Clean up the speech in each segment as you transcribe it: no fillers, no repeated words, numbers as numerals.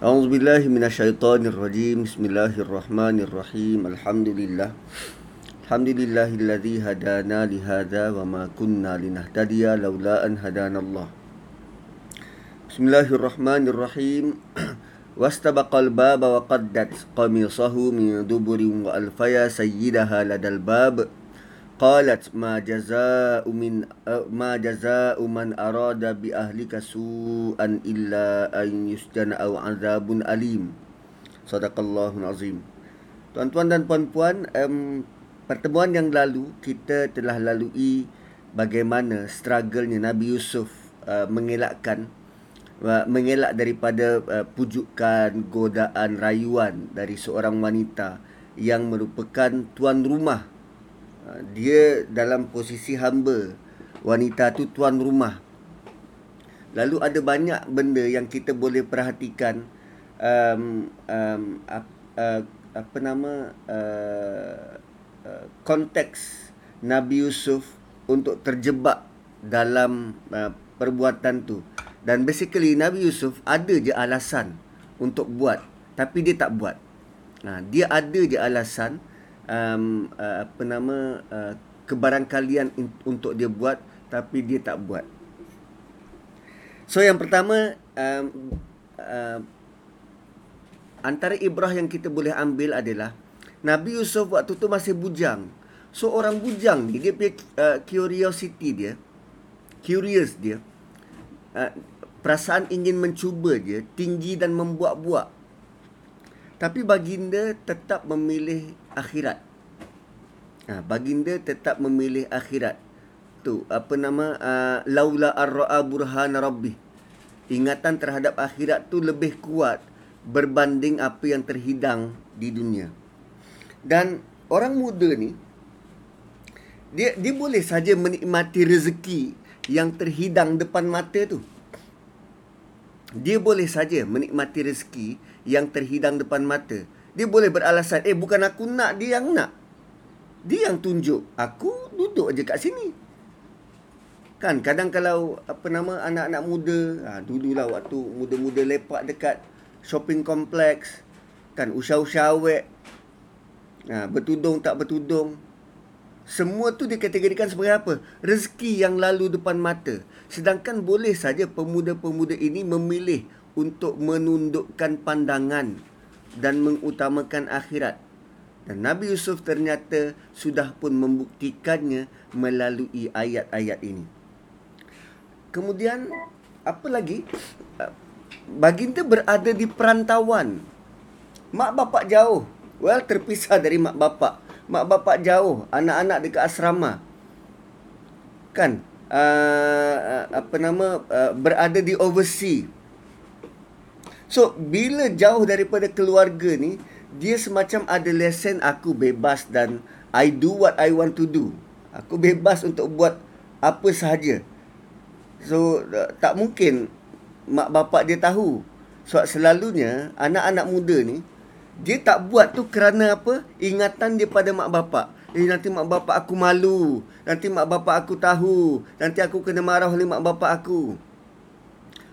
A'udzubillahi minasyaitonirrajim. Bismillahirrahmanirrahim. Alhamdulillah. Alhamdulillahilladzi hadana li hadza wa ma kunna linahtadiya laula an hadanallah. Bismillahirrahmanirrahim. Wastabaqal baba wa qaddat qamisahu min duburin wa alfaya sayyidaha ladal bab. Qalat ma jazaa'u man arada bi ahlika su'an illa an yusjana aw 'adzabun alim. Sadaqallahul azim. Tuan-tuan dan puan-puan, pertemuan yang lalu kita telah lalui bagaimana struggle-nya Nabi Yusuf mengelak daripada pujukan, godaan, rayuan dari seorang wanita yang merupakan tuan rumah. Dia dalam posisi hamba, wanita tu tuan rumah. Lalu ada banyak benda yang kita boleh perhatikan, konteks Nabi Yusuf untuk terjebak dalam perbuatan tu. Dan basically Nabi Yusuf ada je alasan untuk buat, tapi dia tak buat. Dia ada je alasan, kebarangkalian untuk dia buat, tapi dia tak buat. So yang pertama, antara ibrah yang kita boleh ambil adalah Nabi Yusuf waktu tu masih bujang. So orang bujang ni, dia punya curious dia, perasaan ingin mencuba dia tinggi dan membuak-buak. Tapi baginda tetap memilih akhirat. Baginda tetap memilih akhirat. Tu laula ar-ra'a burhan rabbih. Ingatan terhadap akhirat tu lebih kuat berbanding apa yang terhidang di dunia. Dan orang muda ni dia boleh saja menikmati rezeki yang terhidang depan mata tu. Dia boleh saja menikmati rezeki yang terhidang depan mata. Dia boleh beralasan, bukan aku nak, dia yang nak. Dia yang tunjuk. Aku duduk je kat sini. Kan kadang kalau anak-anak muda, dululah waktu muda-muda lepak dekat shopping kompleks, kan usah-usah awek, bertudung tak bertudung. Semua tu dikategorikan sebagai apa? Rezeki yang lalu depan mata. Sedangkan boleh saja pemuda-pemuda ini memilih untuk menundukkan pandangan dan mengutamakan akhirat. Dan Nabi Yusuf ternyata sudah pun membuktikannya melalui ayat-ayat ini. Kemudian, apa lagi? Baginda berada di perantauan. Mak bapak jauh. Terpisah dari mak bapak. Mak bapak jauh, anak-anak dekat asrama. Kan? Berada di overseas. So, bila jauh daripada keluarga ni, dia semacam ada lesen aku bebas dan I do what I want to do. Aku bebas untuk buat apa sahaja. So, tak mungkin mak bapak dia tahu. Sebab selalunya, anak-anak muda ni, dia tak buat tu kerana apa? Ingatan dia pada mak bapak. Nanti mak bapak aku malu. Nanti mak bapak aku tahu. Nanti aku kena marah oleh mak bapak aku.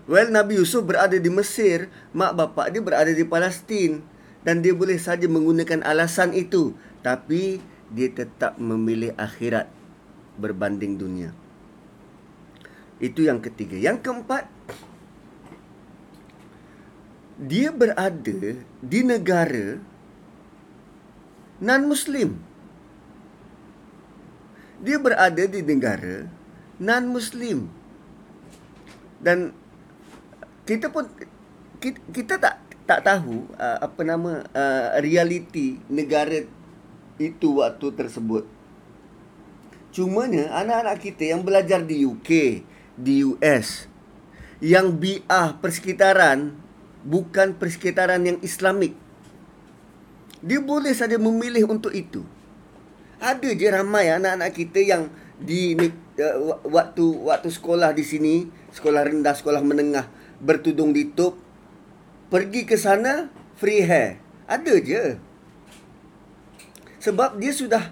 Nabi Yusuf berada di Mesir. Mak bapak dia berada di Palestin. Dan dia boleh saja menggunakan alasan itu. Tapi, dia tetap memilih akhirat berbanding dunia. Itu yang ketiga. Yang keempat, dia berada di negara non-Muslim. Dia berada di negara non-Muslim. Dan kita pun kita tak tahu realiti negara itu waktu tersebut. Cumanya anak-anak kita yang belajar di UK, di US, yang bi'ah persekitaran, bukan persekitaran yang Islamik. Dia boleh saja memilih untuk itu. Ada je ramai anak-anak kita yang di waktu sekolah di sini, sekolah rendah, sekolah menengah, bertudung di tub, pergi ke sana free hair. Ada je. Sebab dia sudah,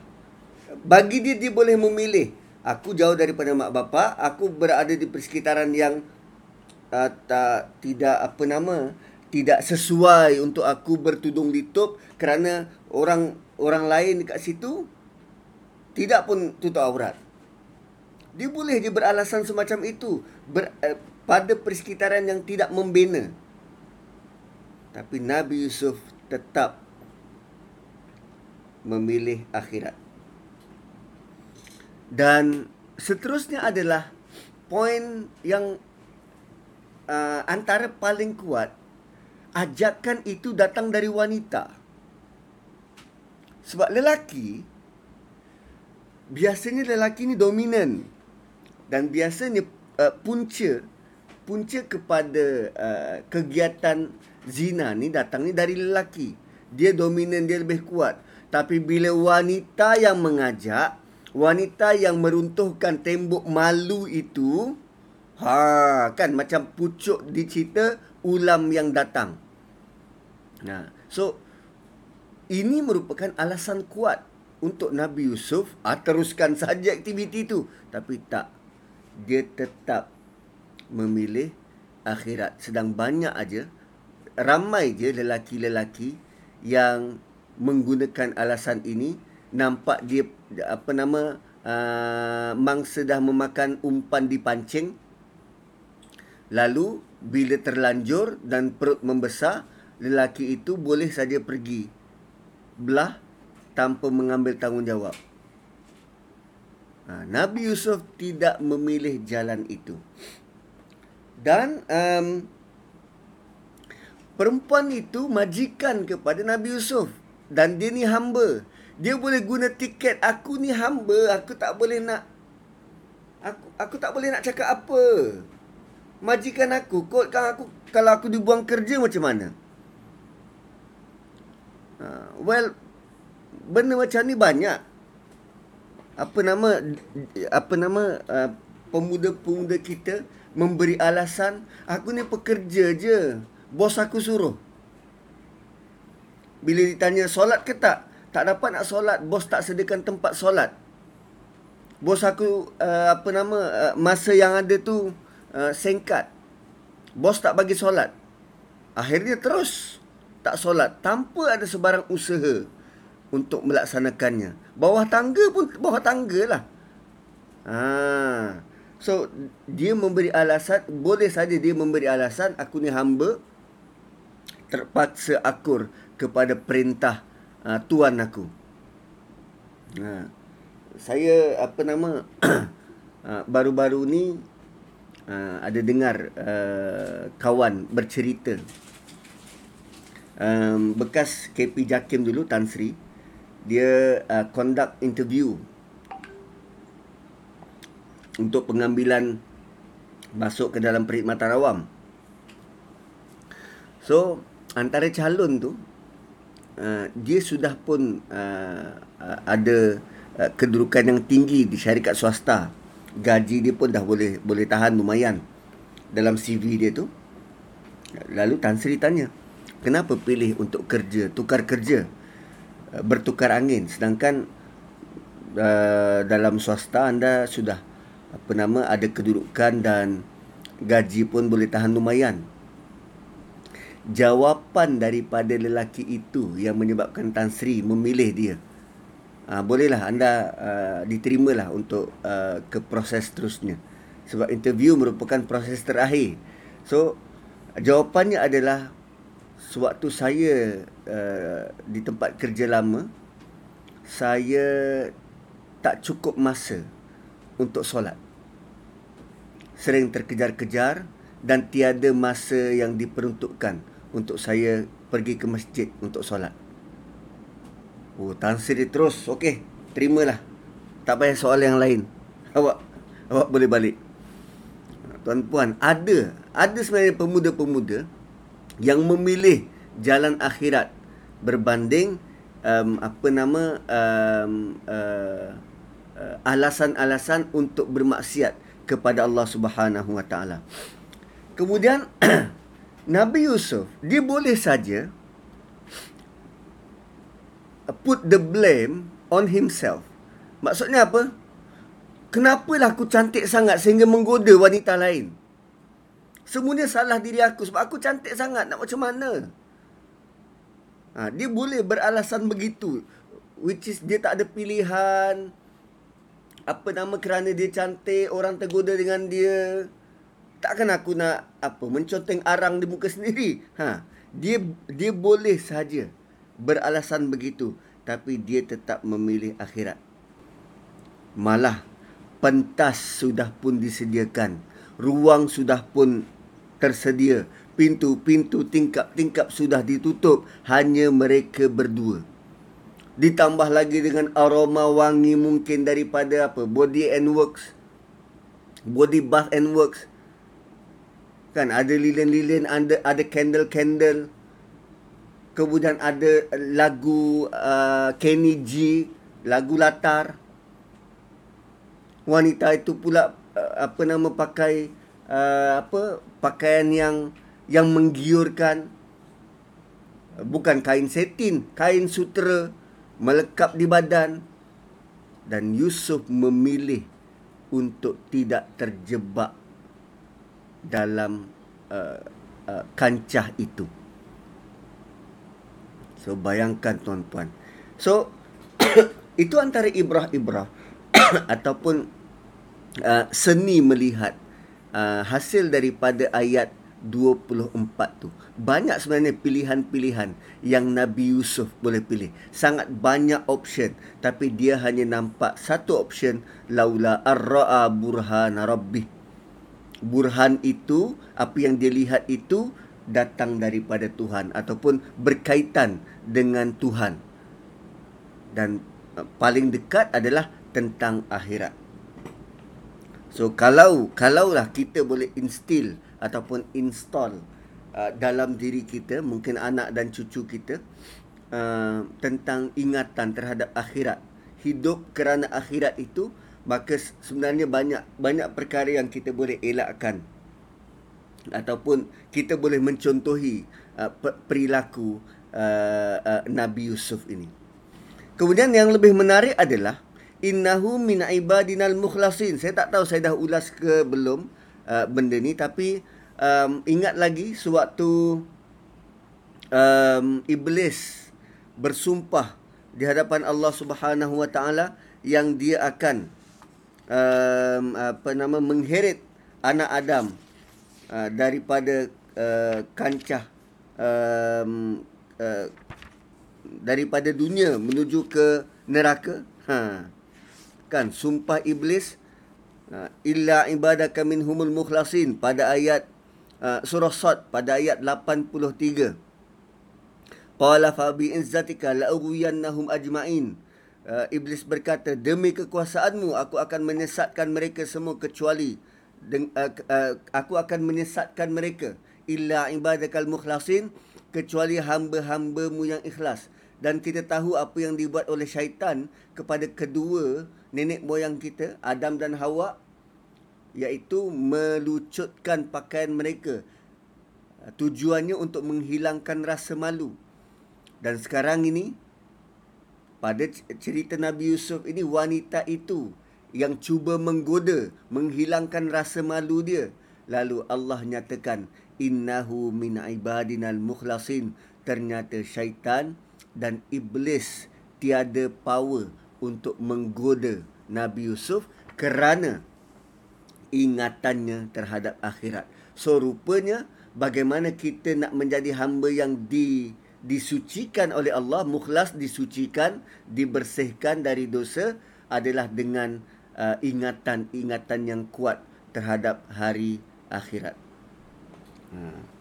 bagi dia boleh memilih. Aku jauh daripada mak bapak, aku berada di persekitaran yang tidak tidak sesuai untuk aku bertudung ditutup kerana orang lain dekat situ tidak pun tutup aurat. Dia boleh je beralasan semacam itu pada persekitaran yang tidak membina. Tapi Nabi Yusuf tetap memilih akhirat. Dan seterusnya adalah poin yang antara paling kuat, ajakan itu datang dari wanita. Sebab lelaki, biasanya lelaki ni dominan. Dan biasanya punca kepada kegiatan zina ni datangnya dari lelaki. Dia dominan, dia lebih kuat. Tapi bila wanita yang mengajak, wanita yang meruntuhkan tembok malu itu, kan macam pucuk di cerita ulam yang datang. Nah, so ini merupakan alasan kuat untuk Nabi Yusuf teruskan saja aktiviti itu. Tapi tak, dia tetap memilih akhirat. Sedang banyak aja, ramai je lelaki-lelaki yang menggunakan alasan ini. Nampak dia mangsa dah memakan umpan di pancing, lalu bila terlanjur dan perut membesar, lelaki itu boleh saja pergi belah tanpa mengambil tanggungjawab. Nabi Yusuf tidak memilih jalan itu. Dan perempuan itu majikan kepada Nabi Yusuf, dan dia ni hamba. Dia boleh guna tiket, aku ni hamba, aku tak boleh nak cakap apa. Majikan aku, kodkan aku, kalau aku dibuang kerja macam mana? Well, benda macam ni banyak. Apa nama pemuda-pemuda kita memberi alasan, aku ni pekerja je, bos aku suruh. Bila ditanya solat ke tak, tak dapat nak solat, bos tak sediakan tempat solat. Bos aku masa yang ada tu singkat. Bos tak bagi solat. Akhirnya terus tak solat tanpa ada sebarang usaha untuk melaksanakannya. Bawah tangga pun bawah tanggalah. So dia memberi alasan, boleh saja dia memberi alasan, aku ni hamba, terpaksa akur kepada perintah tuan aku. Saya baru-baru ni ada dengar kawan bercerita, bekas KP Jakim dulu, Tan Sri. Dia conduct interview untuk pengambilan masuk ke dalam perkhidmatan awam. So antara calon tu, dia sudah pun ada kedudukan yang tinggi di syarikat swasta. Gaji dia pun dah boleh tahan lumayan dalam CV dia tu. Lalu Tan Sri tanya, kenapa pilih untuk kerja, tukar kerja, bertukar angin, sedangkan dalam swasta anda sudah ada kedudukan dan gaji pun boleh tahan lumayan. Jawapan daripada lelaki itu yang menyebabkan Tan Sri memilih dia. Bolehlah anda diterimalah untuk ke proses seterusnya. Sebab interview merupakan proses terakhir. So jawapannya adalah, sewaktu saya di tempat kerja lama, saya tak cukup masa untuk solat. Sering terkejar-kejar dan tiada masa yang diperuntukkan untuk saya pergi ke masjid untuk solat. Tan Sri terus, okey, terimalah, tak payah soal yang lain. Awak boleh balik. Tuan-puan, ada sebenarnya pemuda-pemuda yang memilih jalan akhirat berbanding alasan-alasan untuk bermaksiat kepada Allah Subhanahu Wa Taala. Kemudian Nabi Yusuf, dia boleh saja put the blame on himself. Maksudnya apa? Kenapalah aku cantik sangat sehingga menggoda wanita lain? Semuanya salah diri aku sebab aku cantik sangat, nak macam mana? Dia boleh beralasan begitu, which is dia tak ada pilihan. Apa nama, kerana dia cantik orang tergoda dengan dia. Takkan aku nak menconteng arang di muka sendiri. Dia boleh saja beralasan begitu, tapi dia tetap memilih akhirat. Malah pentas sudah pun disediakan, ruang sudah pun tersedia, pintu-pintu, tingkap-tingkap sudah ditutup, hanya mereka berdua. Ditambah lagi dengan aroma wangi mungkin daripada body bath and works. Kan ada lilin-lilin, ada candle-candle. Kemudian ada lagu Kenny G, lagu latar. Wanita itu pula pakai pakaian yang menggiurkan. Bukan kain setin, kain sutera melekap di badan. Dan Yusuf memilih untuk tidak terjebak dalam kancah itu. So bayangkan tuan-puan. So itu antara ibrah-ibrah ataupun seni melihat hasil daripada ayat 24 tu. Banyak sebenarnya pilihan-pilihan yang Nabi Yusuf boleh pilih. Sangat banyak option, tapi dia hanya nampak satu option, laula arra'a burhana rabbih. Burhan itu, apa yang dia lihat itu datang daripada Tuhan ataupun berkaitan dengan Tuhan. Dan paling dekat adalah tentang akhirat. So kalaulah kita boleh instill ataupun install dalam diri kita, mungkin anak dan cucu kita, tentang ingatan terhadap akhirat, hidup kerana akhirat itu, maka sebenarnya banyak perkara yang kita boleh elakkan ataupun kita boleh mencontohi perilaku Nabi Yusuf ini. Kemudian yang lebih menarik adalah innahu min ibadinal mukhlasin. Saya tak tahu saya dah ulas ke belum benda ni, tapi ingat lagi sewaktu iblis bersumpah di hadapan Allah Subhanahu wa taala yang dia akan mengheret anak Adam daripada kancah daripada dunia menuju ke neraka. Kan sumpah iblis, illa ibadaka minhumul mukhlasin, pada ayat surah Sad pada ayat 83. Qala fa bi izzatika la ughwiyannahum ajma'in. Iblis berkata, demi kekuasaanmu aku akan menyesatkan mereka semua kecuali aku akan menyesatkan mereka, illa ibadakal mukhlasin, kecuali hamba-hambamu yang ikhlas. Dan kita tahu apa yang dibuat oleh syaitan kepada kedua nenek moyang kita, Adam dan Hawa, iaitu melucutkan pakaian mereka, tujuannya untuk menghilangkan rasa malu. Dan sekarang ini pada cerita Nabi Yusuf ini, wanita itu yang cuba menggoda, menghilangkan rasa malu dia. Lalu Allah nyatakan, innahu min ibadinal mukhlasin. Ternyata syaitan dan iblis tiada power untuk menggoda Nabi Yusuf kerana ingatannya terhadap akhirat. So rupanya bagaimana kita nak menjadi hamba yang disucikan oleh Allah, mukhlas, disucikan, dibersihkan dari dosa, adalah dengan ingatan-ingatan yang kuat terhadap hari akhirat.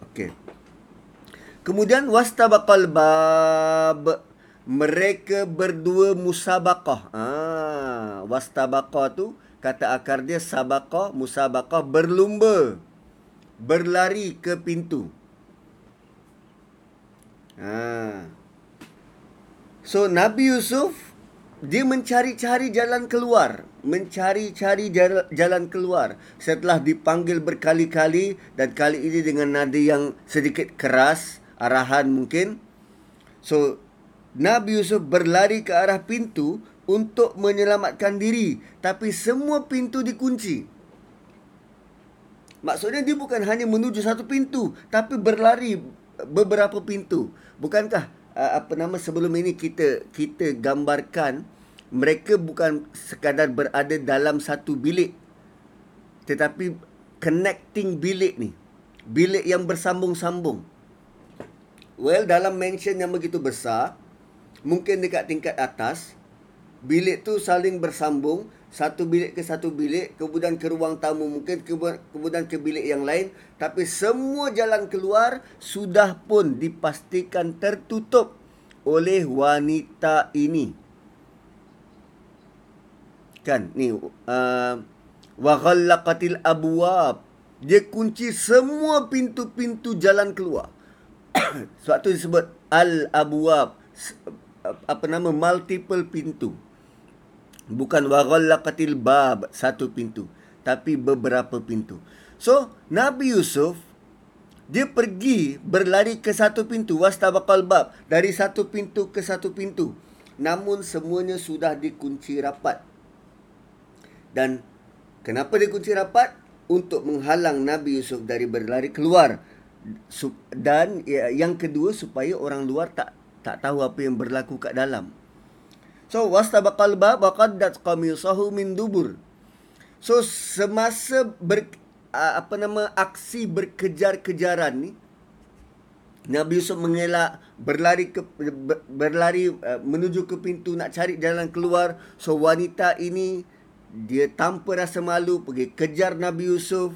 Okey. Kemudian wastabaqal bab, mereka berdua musabaqah. Wastabaqah tu kata akar dia sabaqah, musabaqah, berlumba, berlari ke pintu. So Nabi Yusuf dia mencari-cari jalan keluar. Setelah dipanggil berkali-kali, dan kali ini dengan nada yang sedikit keras, arahan mungkin. So, Nabi Yusuf berlari ke arah pintu untuk menyelamatkan diri. Tapi semua pintu dikunci. Maksudnya dia bukan hanya menuju satu pintu, tapi berlari beberapa pintu. Bukankah sebelum ini kita gambarkan mereka bukan sekadar berada dalam satu bilik, tetapi connecting bilik ni, bilik yang bersambung-sambung. Well, dalam mansion yang begitu besar, mungkin dekat tingkat atas, bilik tu saling bersambung, satu bilik ke satu bilik, kemudian ke ruang tamu mungkin, kemudian ke bilik yang lain. Tapi semua jalan keluar sudah pun dipastikan tertutup oleh wanita ini. Kan? Ni, wa ghallaqatil abwab. Dia kunci semua pintu-pintu jalan keluar. Sebab tu disebut al-abwab. Multiple pintu. Bukan waghallaqatil bab, satu pintu, tapi beberapa pintu. So, Nabi Yusuf, dia pergi berlari ke satu pintu, wastabaqal bab, dari satu pintu ke satu pintu. Namun semuanya sudah dikunci rapat. Dan kenapa dikunci rapat? Untuk menghalang Nabi Yusuf dari berlari keluar. Dan yang kedua, supaya orang luar tak tahu apa yang berlaku kat dalam. So wastabaqal bab waqaddat qamisahu min dubur. So semasa aksi berkejar-kejaran ni, Nabi Yusuf mengelak, berlari menuju ke pintu nak cari jalan keluar. So wanita ini dia tanpa rasa malu pergi kejar Nabi Yusuf,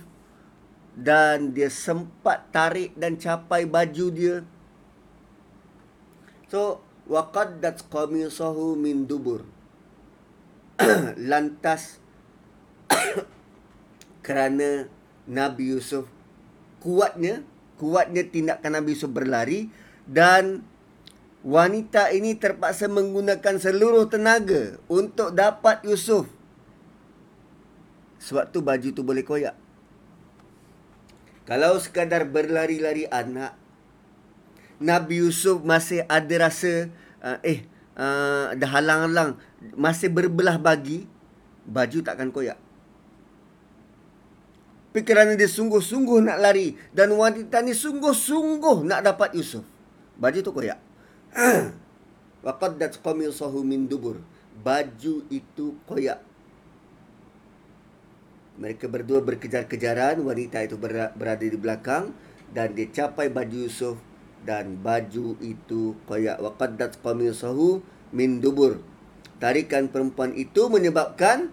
dan dia sempat tarik dan capai baju dia. So وَقَدَّتْ قَمِيصَهُ مِنْ دُبُرٍ. Lantas kerana Nabi Yusuf, kuatnya tindakan Nabi Yusuf berlari, dan wanita ini terpaksa menggunakan seluruh tenaga untuk dapat Yusuf. Sebab tu baju tu boleh koyak. Kalau sekadar berlari-lari anak, Nabi Yusuf masih ada rasa dah halang-halang, masih berbelah bagi, baju takkan koyak. Pikiran dia sungguh-sungguh nak lari, dan wanita ni sungguh-sungguh nak dapat Yusuf. Baju tu koyak. Wa qaddat qamisahu min dubur. Baju itu koyak. Mereka berdua berkejar-kejaran, wanita itu berada di belakang, dan dia capai baju Yusuf. Dan baju itu koyak. Waqaddat qamisahu min dubur. Tarikan perempuan itu menyebabkan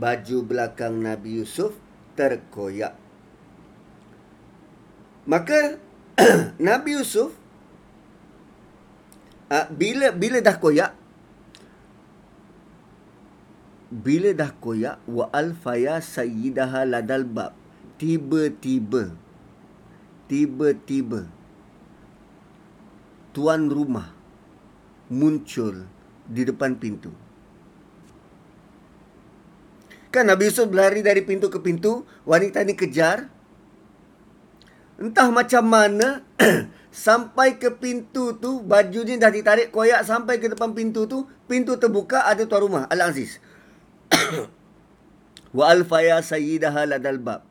baju belakang Nabi Yusuf terkoyak. Maka Nabi Yusuf bila dah koyak, wa alfaya sayyidaha ladal bab. Tiba-tiba tuan rumah muncul di depan pintu. Kan Nabi Yusuf berlari dari pintu ke pintu, wanita ni kejar. Entah macam mana sampai ke pintu tu, baju ni dah ditarik koyak sampai ke depan pintu tu, pintu terbuka, ada tuan rumah Al-Aziz. Wa alfaya sayyidaha ladal bab.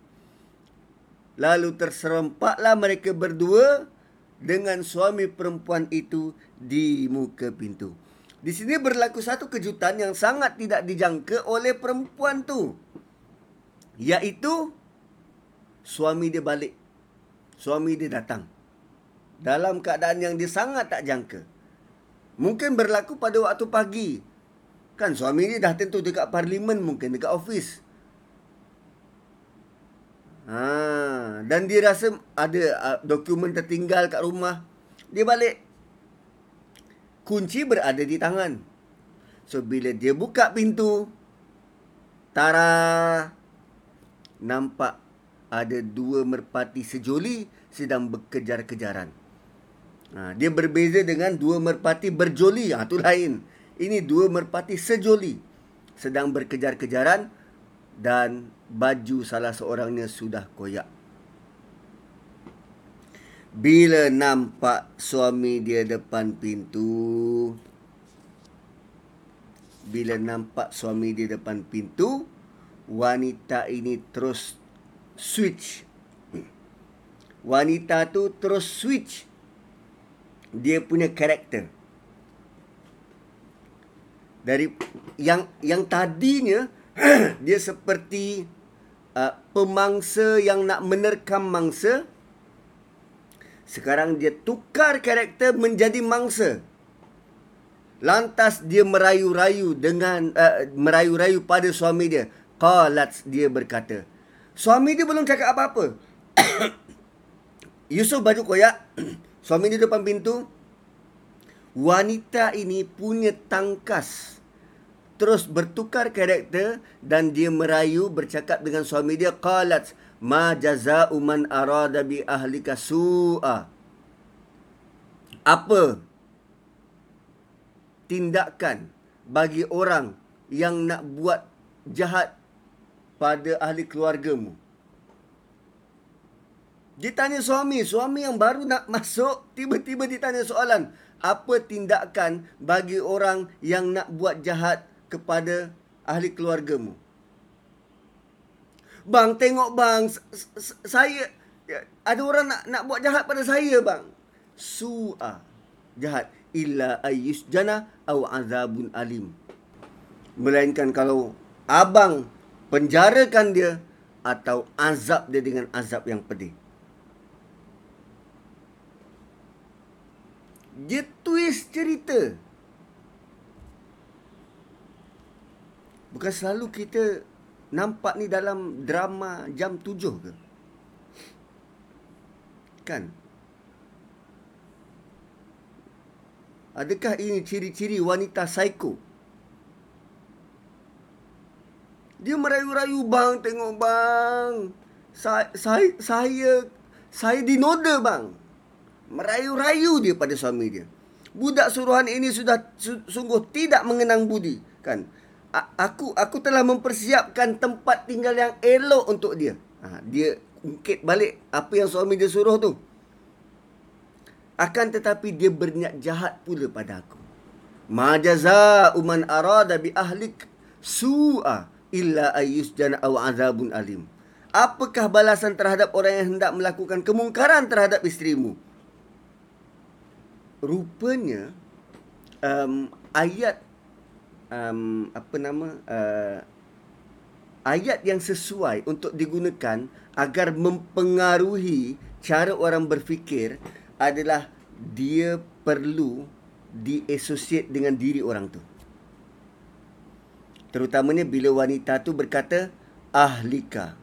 Lalu terserempaklah mereka berdua dengan suami perempuan itu di muka pintu. Di sini berlaku satu kejutan yang sangat tidak dijangka oleh perempuan tu, iaitu suami dia balik. Suami dia datang dalam keadaan yang dia sangat tak jangka. Mungkin berlaku pada waktu pagi. Kan suami dia dah tentu dekat parlimen, mungkin dekat ofis. Dan dia rasa ada dokumen tertinggal kat rumah. Dia balik, kunci berada di tangan. So bila dia buka pintu, tara, nampak ada dua merpati sejoli sedang berkejar-kejaran. Dia berbeza dengan dua merpati berjoli. Itu lain. Ini dua merpati sejoli sedang berkejar-kejaran, dan baju salah seorangnya sudah koyak. Bila nampak suami dia depan pintu, wanita ini terus switch wanita tu terus switch dia punya karakter. Dari yang tadinya dia seperti pemangsa yang nak menerkam mangsa, sekarang dia tukar karakter menjadi mangsa. Lantas dia merayu-rayu dengan merayu-rayu pada suami dia. Qalat, dia berkata. Suami dia belum cakap apa-apa. Yusuf baju koyak. Suami dia depan pintu. Wanita ini punya tangkas terus bertukar karakter dan dia merayu bercakap dengan suami dia. Qalat ma jaza'u man arada bi ahlika su'a. Apa tindakan bagi orang yang nak buat jahat pada ahli keluargamu? Ditanya suami yang baru nak masuk, tiba-tiba ditanya soalan, apa tindakan bagi orang yang nak buat jahat kepada ahli keluargamu? Bang, tengok bang, saya ada orang nak buat jahat pada saya bang. Su'a, jahat. Illa ayyus jana au azabun alim. Melainkan kalau abang penjarakan dia atau azab dia dengan azab yang pedih. Dia twist cerita. Bukan selalu kita nampak ni dalam drama jam 7 ke? Kan? Adakah ini ciri-ciri wanita psycho? Dia merayu-rayu, bang, tengok bang. Saya dinoda bang. Merayu-rayu dia pada suami dia. Budak suruhan ini sudah sungguh tidak mengenang budi, kan? Aku telah mempersiapkan tempat tinggal yang elok untuk dia. Dia ungkit balik apa yang suami dia suruh tu. Akan tetapi dia berniat jahat pula pada aku. Ma jazaa'u man arada bi ahlik su'a illa ayyusjana aw azabun alim. Apakah balasan terhadap orang yang hendak melakukan kemungkaran terhadap isterimu? Rupanya ayat ayat yang sesuai untuk digunakan agar mempengaruhi cara orang berfikir adalah dia perlu diasosiat dengan diri orang tu. Terutamanya bila wanita tu berkata, ahlika.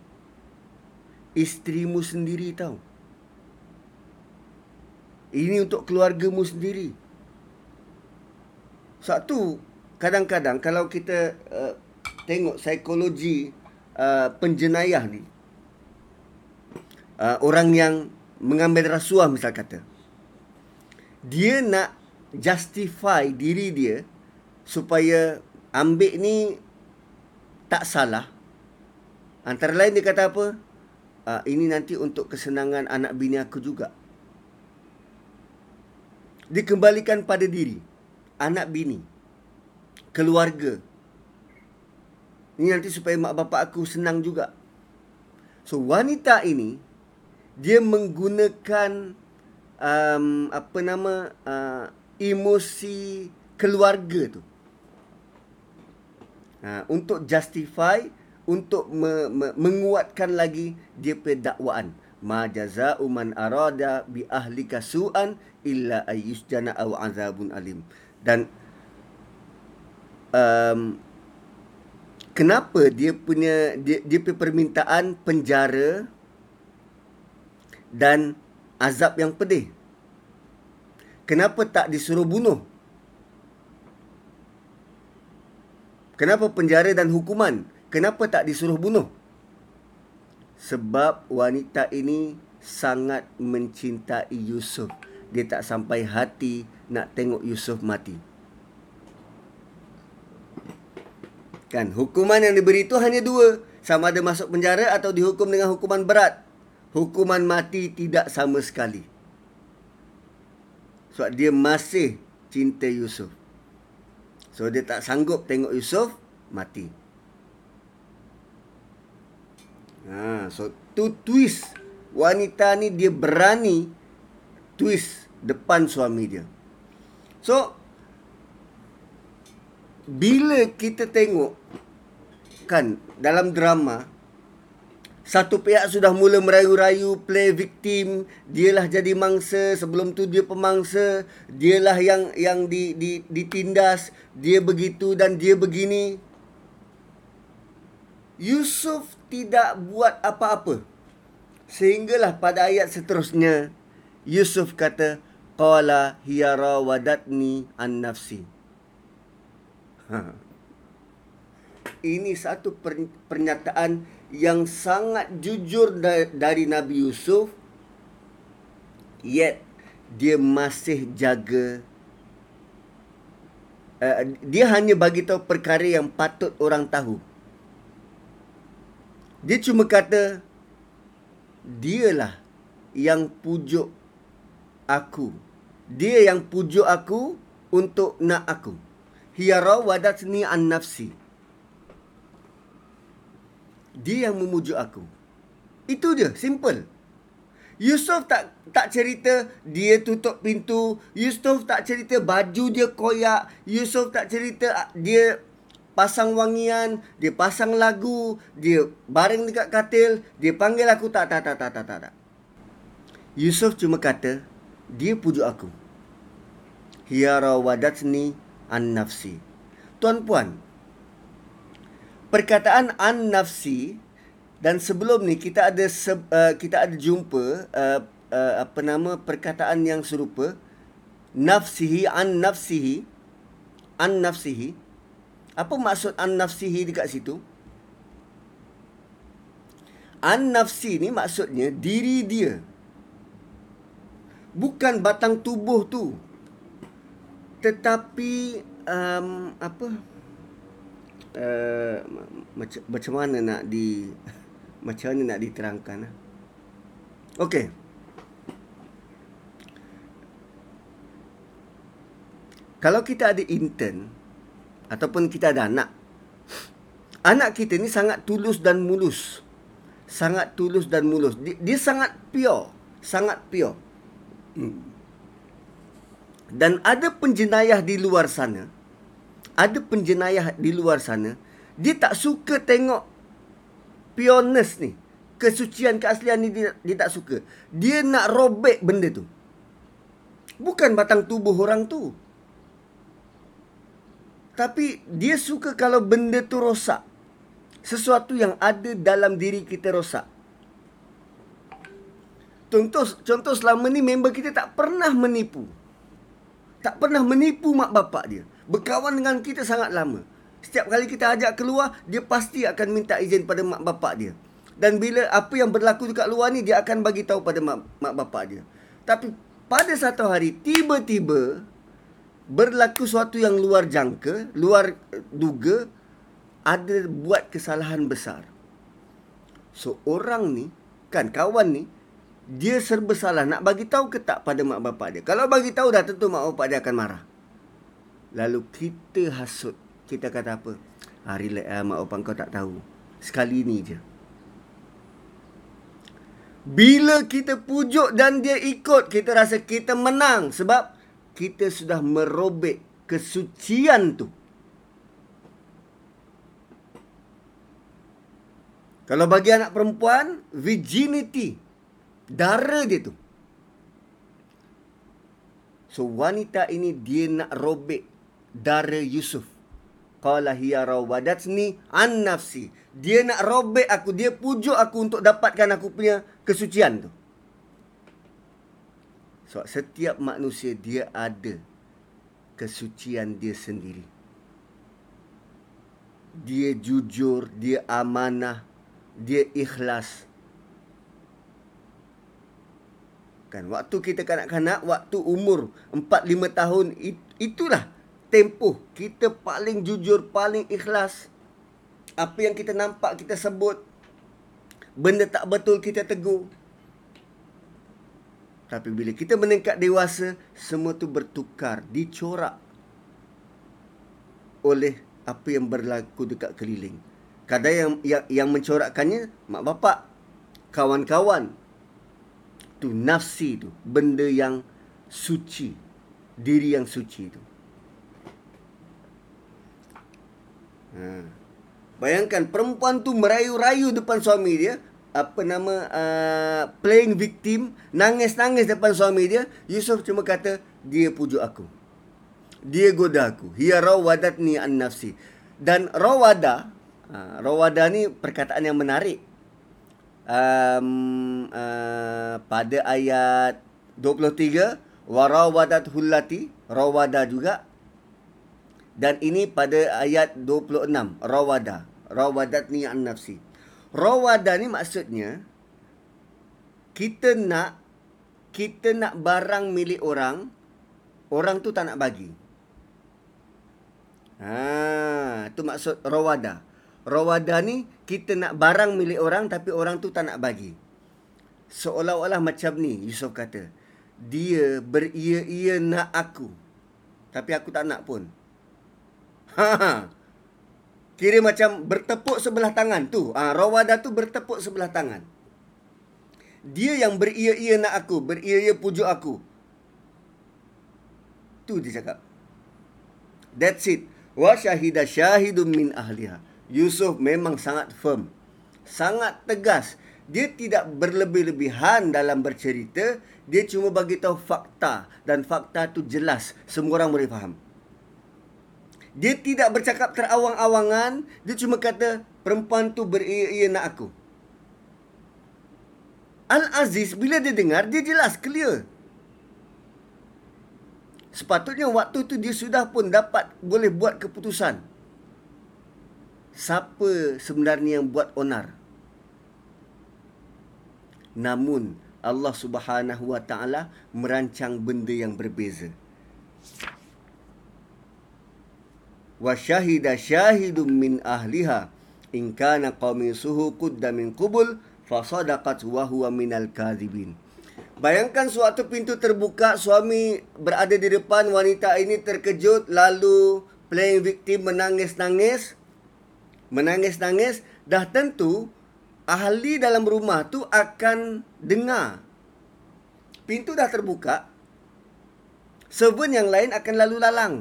Isterimu sendiri tahu. Ini untuk keluargamu sendiri. Satu, kadang-kadang kalau kita tengok psikologi penjenayah ni, orang yang mengambil rasuah misal kata, dia nak justify diri dia supaya ambil ni tak salah. Antara lain dia kata apa? Ini nanti untuk kesenangan anak bini aku juga. Dikembalikan pada diri, anak bini, keluarga. Ini nanti supaya mak bapak aku senang juga. So wanita ini dia menggunakan emosi keluarga tu untuk justify, untuk menguatkan lagi dia punya dakwaan. Ma jazaa'u man arada bi ahlika su'an illa ayyusjana aw azabun alim. Dan kenapa dia punya permintaan penjara dan azab yang pedih? Kenapa tak disuruh bunuh? Kenapa penjara dan hukuman? Kenapa tak disuruh bunuh? Sebab wanita ini sangat mencintai Yusuf. Dia tak sampai hati nak tengok Yusuf mati. Kan, hukuman yang diberi itu hanya dua. Sama ada masuk penjara atau dihukum dengan hukuman berat. Hukuman mati tidak sama sekali. Sebab dia masih cinta Yusuf. So dia tak sanggup tengok Yusuf mati. So tu twist wanita ni dia berani twist depan suami dia. So bila kita tengok kan dalam drama, satu pihak sudah mula merayu-rayu, play victim, dialah jadi mangsa, sebelum tu dia pemangsa, dialah yang ditindas, dia begitu dan dia begini. Yusuf tidak buat apa-apa. Sehinggalah pada ayat seterusnya, Yusuf kata, qala hiya rawadatni an nafsi. Ini satu pernyataan yang sangat jujur dari Nabi Yusuf, yet dia masih jaga, dia hanya bagi tahu perkara yang patut orang tahu. Dia cuma kata, dialah yang pujuk aku, dia yang pujuk aku untuk nak aku. Hiya rawadatni an nafsi. Dia yang memujuk aku. Itu dia, simple. Yusuf tak cerita dia tutup pintu, Yusuf tak cerita baju dia koyak, Yusuf tak cerita dia pasang wangian, dia pasang lagu, dia baring dekat katil, dia panggil aku, tak. Yusuf cuma kata, dia pujuk aku. Hiya rawadatni an nafsi. Tuan-puan, perkataan an-nafsi, dan sebelum ni kita ada jumpa perkataan yang serupa, nafsihi, an-nafsihi, an-nafsihi. Apa maksud an-nafsihi dekat situ? An-nafsi ni maksudnya diri dia, bukan batang tubuh tu, tetapi macam mana nak diterangkan. Okey. Kalau kita ada intern ataupun kita ada anak, anak kita ni sangat tulus dan mulus. Dia sangat pure, Dan ada penjenayah di luar sana. Dia tak suka tengok pureness ni, kesucian, keaslian ni, dia tak suka. Dia nak robek benda tu, bukan batang tubuh orang tu, tapi dia suka kalau benda tu rosak. Sesuatu yang ada dalam diri kita rosak. Contoh selama ni member kita tak pernah menipu. Mak bapak dia. Berkawan dengan kita sangat lama. Setiap kali kita ajak keluar, dia pasti akan minta izin pada mak bapak dia. Dan bila apa yang berlaku dekat luar ni, dia akan bagi tahu pada mak bapak dia. Tapi pada satu hari, tiba-tiba berlaku sesuatu yang luar jangka, luar duga, ada buat kesalahan besar. So orang ni, kan kawan ni, dia serba salah. Nak bagi tahu ke tak pada mak bapak dia? Kalau bagi tahu, dah tentu mak bapak dia akan marah. Lalu kita hasut. Kita kata apa? Relax lah, mak opang kau tak tahu. Sekali ni je. Bila kita pujuk dan dia ikut, kita rasa kita menang. Sebab kita sudah merobek kesucian tu. Kalau bagi anak perempuan, virginity, darah dia tu. So wanita ini dia nak robek dara Yusuf. Qala hiya rawadatni an nafsi. Dia nak robek aku, dia pujuk aku untuk dapatkan aku punya kesucian tu. So setiap manusia dia ada kesucian dia sendiri. Dia jujur, dia amanah, dia ikhlas. Kan waktu kita kanak-kanak, waktu umur 4-5 tahun, itulah tempoh kita paling jujur, paling ikhlas. Apa yang kita nampak, kita sebut. Benda tak betul, kita tegur. Tapi bila kita meningkat dewasa, semua tu bertukar, dicorak oleh apa yang berlaku dekat keliling. Kadang yang mencorakkannya mak bapak, kawan-kawan, tu, nafsi tu, benda yang suci, diri yang suci tu. Bayangkan perempuan tu merayu-rayu depan suami dia, apa nama, playing victim, nangis-nangis depan suami dia. Yusuf cuma kata, dia pujuk aku, dia goda aku. Hiya rawadatni an nafsi. Dan rawada, rawada ni perkataan yang menarik. Pada ayat 23, warawadat hullati, rawada juga. Dan ini pada ayat 26, rawada, rawadatni an nafsi. Rawada ni maksudnya kita nak barang milik orang, orang tu tak nak bagi. Tu maksud rawada. Rawada ni kita nak barang milik orang tapi orang tu tak nak bagi. Seolah-olah macam ni Yusuf kata, dia beria-ia nak aku tapi aku tak nak pun. Kira macam bertepuk sebelah tangan tu. Rawada tu bertepuk sebelah tangan. Dia yang beria-ia nak aku, beria-ia pujuk aku. Tu dia cakap. That's it. Wa syahida syahidun min ahliha. Yusuf memang sangat firm, sangat tegas. Dia tidak berlebih-lebihan dalam bercerita. Dia cuma bagi tahu fakta, dan fakta tu jelas, semua orang boleh faham. Dia tidak bercakap terawang-awangan. Dia cuma kata, perempuan tu beria-ia nak aku. Al-Aziz bila dia dengar, dia jelas, clear. Sepatutnya waktu tu dia sudah pun dapat, boleh buat keputusan. Siapa sebenarnya yang buat onar? Namun Allah Subhanahu Wa Taala merancang benda yang berbeza. Wa syahida syahidun min ahliha in kana qamisuhu qudda min qubul fa sadaqat wa huwa minal kadhibin. Bayangkan suatu pintu terbuka, suami berada di depan, wanita ini terkejut lalu playing victim, menangis-nangis. Dah tentu ahli dalam rumah tu akan dengar. Pintu dah terbuka, servan yang lain akan lalu lalang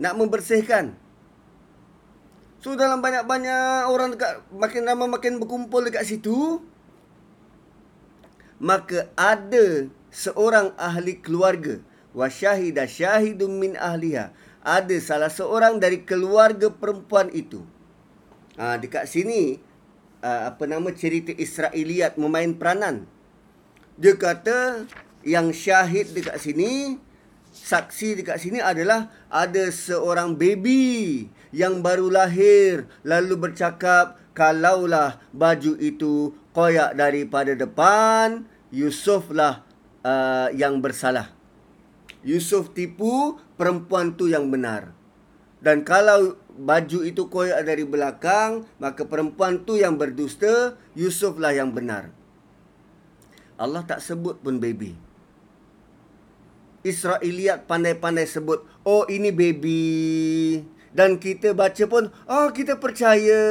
nak membersihkan. So dalam banyak-banyak orang dekat, makin lama makin berkumpul dekat situ, maka ada seorang ahli keluarga. Wa syahida syahidun min ahliha. Ada salah seorang dari keluarga perempuan itu. Dekat sini cerita Israiliyat memain peranan. Dia kata yang syahid dekat sini, saksi dekat sini adalah ada seorang baby yang baru lahir lalu bercakap, kalaulah baju itu koyak daripada depan, Yusuflah yang bersalah. Yusuf tipu, perempuan tu yang benar. Dan kalau baju itu koyak dari belakang, maka perempuan tu yang berdusta, Yusuflah yang benar. Allah tak sebut pun baby. Israiliyat pandai-pandai sebut, oh ini baby. Dan kita baca pun, oh kita percaya.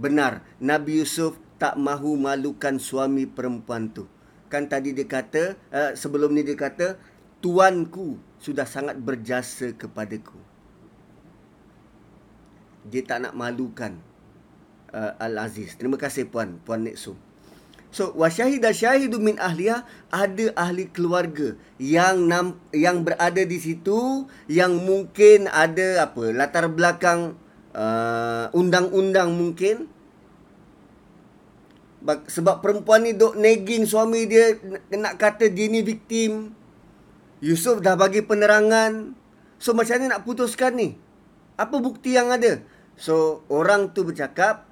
Benar, Nabi Yusuf tak mahu malukan suami perempuan tu. Kan tadi dia kata, sebelum ni dia kata, tuanku sudah sangat berjasa kepadaku. Dia tak nak malukan Al-Aziz. Terima kasih Puan Nexum. So, wa syahida syahidun min ahliha, ada ahli keluarga yang berada di situ, yang mungkin ada latar belakang undang-undang mungkin. Sebab perempuan ni dok nagging suami dia, nak kata dia ni victim. Yusuf dah bagi penerangan. So macam mana nak putuskan ni? Apa bukti yang ada? So orang tu bercakap,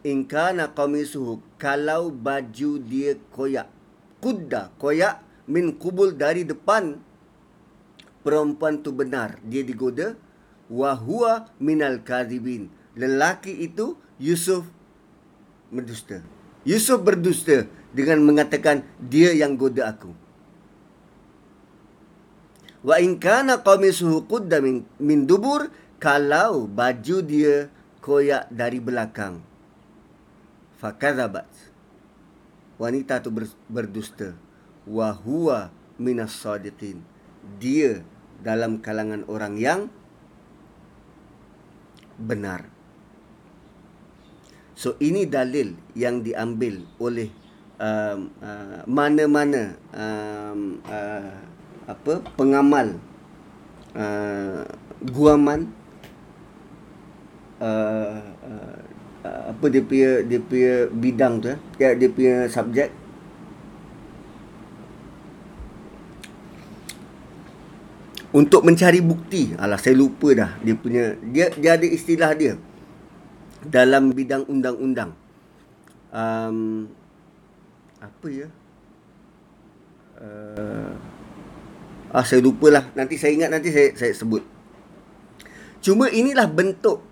in kana qamisuhu, kalau baju dia koyak, qudda, koyak, min qubul, dari depan, perempuan tu benar, dia digoda, wa huwa minal kadhibin, lelaki itu, Yusuf berdusta. Yusuf berdusta dengan mengatakan dia yang goda aku. Wa in kana qamisuhu qudda min dubur, kalau baju dia koyak dari belakang, fakadzabat, wanita itu berdusta. Wa huwa minas sadiqin. Dia dalam kalangan orang yang benar. So ini dalil yang diambil oleh mana-mana pengamal guaman dia punya bidang tu dia punya subjek. Untuk mencari bukti. Saya lupa dah dia punya. Dia ada istilah dia dalam bidang undang-undang. Saya lupalah. Nanti saya ingat, nanti saya sebut. Cuma inilah bentuk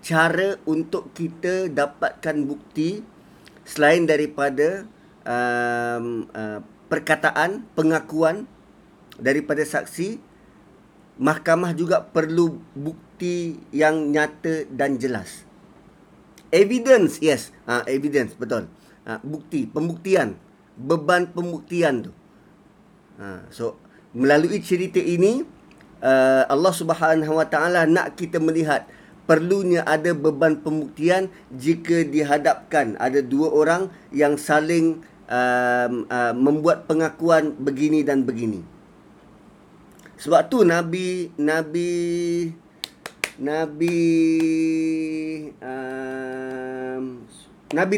cara untuk kita dapatkan bukti selain daripada perkataan, pengakuan daripada saksi. Mahkamah juga perlu bukti yang nyata dan jelas. Evidence, yes. Evidence, betul. Bukti, pembuktian. Beban pembuktian tu. So, melalui cerita ini, Allah Subhanahu Wa Taala nak kita melihat perlunya ada beban pembuktian jika dihadapkan ada dua orang yang saling membuat pengakuan begini dan begini. Sebab tu Nabi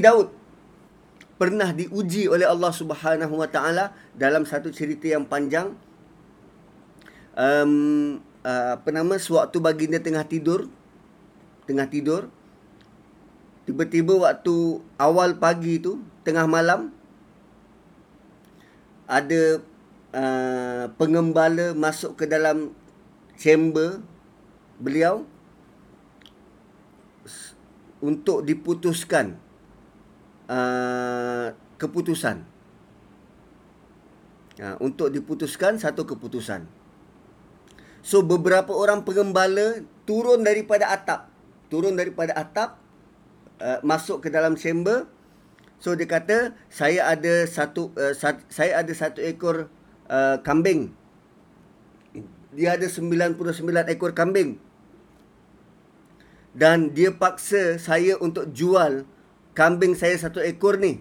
Daud pernah diuji oleh Allah Subhanahu Wa Taala dalam satu cerita yang panjang. Sewaktu baginda tengah tidur, tiba-tiba waktu awal pagi tu, tengah malam, ada pengembala masuk ke dalam chamber beliau untuk diputuskan keputusan. Untuk diputuskan satu keputusan. So beberapa orang pengembala turun daripada atap masuk ke dalam chamber. So dia kata, saya ada satu ekor kambing. Dia ada 99 ekor kambing. Dan dia paksa saya untuk jual kambing saya satu ekor ni.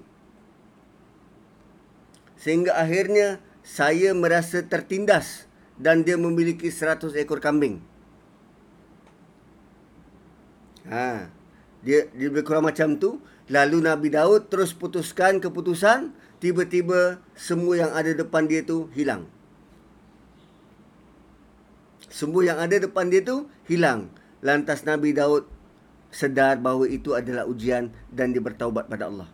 Sehingga akhirnya saya merasa tertindas dan dia memiliki 100 ekor kambing. Dia berkurang macam tu. Lalu Nabi Daud terus putuskan keputusan. Tiba-tiba semua yang ada depan dia tu hilang. Lantas Nabi Daud sedar bahawa itu adalah ujian dan dia bertaubat pada Allah.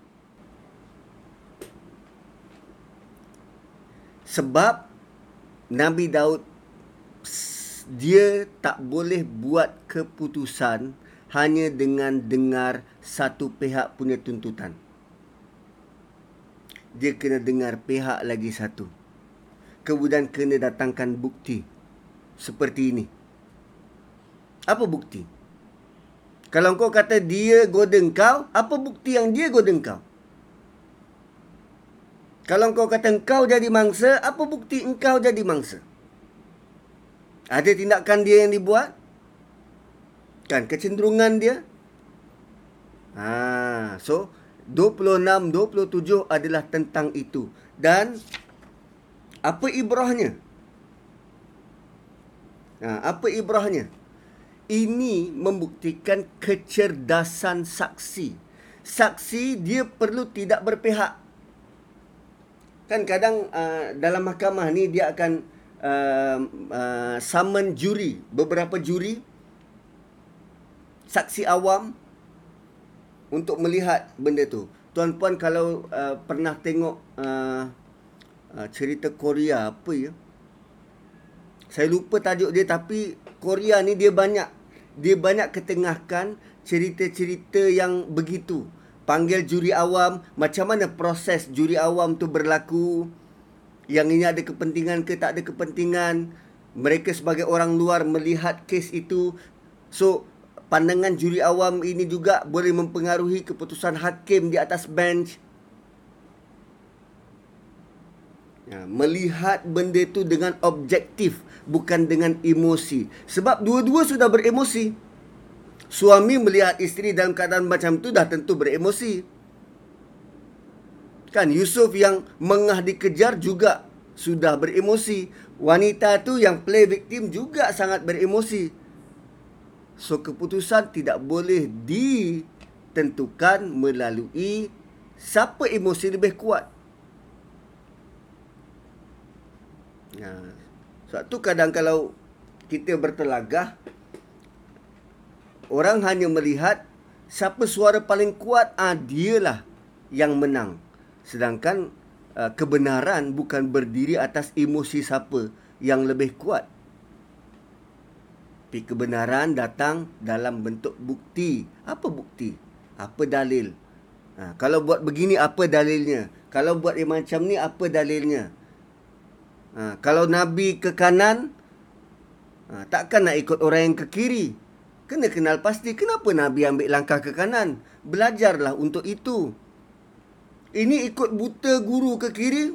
Sebab Nabi Daud, dia tak boleh buat keputusan hanya dengan dengar satu pihak punya tuntutan. Dia kena dengar pihak lagi satu. Kemudian kena datangkan bukti seperti ini. Apa bukti? Kalau kau kata dia goda kau, apa bukti yang dia goda kau? Kalau kau kata kau jadi mangsa, apa bukti engkau jadi mangsa? Ada tindakan dia yang dibuat? Kan kecenderungan dia? So 26, 27 adalah tentang itu. Dan apa ibrahnya? Ini membuktikan kecerdasan saksi. Saksi dia perlu tidak berpihak. Kan kadang dalam mahkamah ni dia akan summon juri, beberapa juri, saksi awam, untuk melihat benda tu. Tuan-puan kalau pernah tengok cerita Korea, saya lupa tajuk dia, tapi Korea ni dia banyak ketengahkan cerita-cerita yang begitu. Panggil juri awam, macam mana proses juri awam tu berlaku, yang ini ada kepentingan ke tak ada kepentingan, mereka sebagai orang luar melihat kes itu. So pandangan juri awam ini juga boleh mempengaruhi keputusan hakim di atas bench. Melihat benda tu dengan objektif, bukan dengan emosi. Sebab dua-dua sudah beremosi. Suami melihat isteri dalam keadaan macam tu dah tentu beremosi. Kan Yusuf yang mengah dikejar juga sudah beremosi. Wanita tu yang play victim juga sangat beremosi. So keputusan tidak boleh ditentukan melalui siapa emosi lebih kuat. Sebab tu kadang kalau kita bertelagah, orang hanya melihat siapa suara paling kuat, dialah yang menang. Sedangkan kebenaran bukan berdiri atas emosi siapa yang lebih kuat, tapi kebenaran datang dalam bentuk bukti. Apa bukti? Apa dalil? Kalau buat begini apa dalilnya? Kalau buat macam ni apa dalilnya? Kalau Nabi ke kanan, takkan nak ikut orang yang ke kiri. Kena kenal pasti kenapa Nabi ambil langkah ke kanan. Belajarlah untuk itu. Ini ikut buta guru ke kiri,